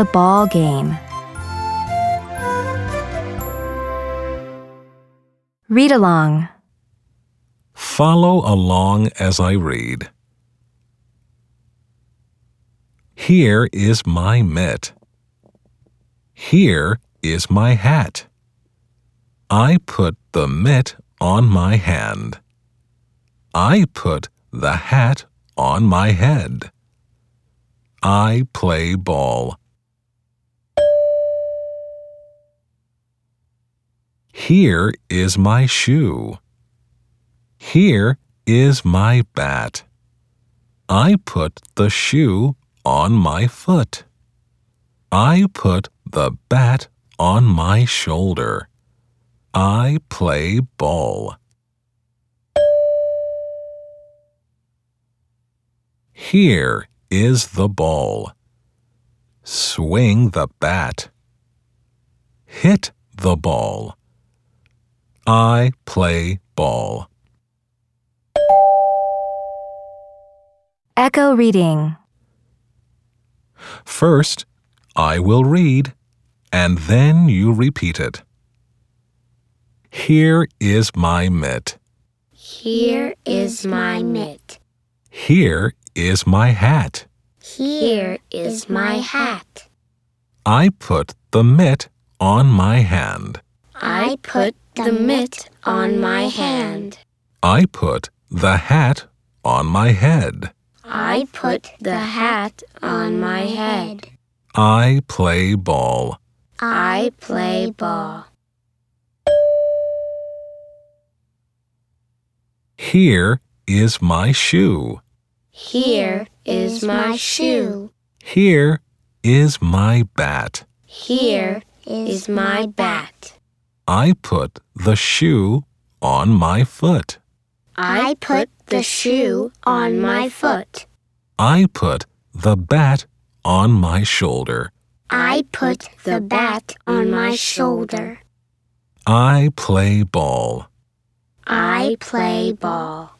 the ball game. Read along. Follow along as I read. Here is my mitt. Here is my hat. I put the mitt on my hand. I put the hat on my head. I play ball. Here is my shoe. Here is my bat. I put the shoe on my foot. I put the bat on my shoulder. I play ball. Here is the ball. Swing the bat. Hit the ball. I play ball. Echo reading. First, I will read, and then you repeat it. Here is my mitt. Here is my mitt. Here is my hat. Here is my hat. I put the mitt on my hand. I put the mitt on my hand. I put the hat on my head. I put the hat on my head. I play ball. I play ball. Here is my shoe. Here is my shoe. Here is my bat. Here is my bat. I put the shoe on my foot. I put the shoe on my foot. I put the bat on my shoulder. I put the bat on my shoulder. I play ball. I play ball.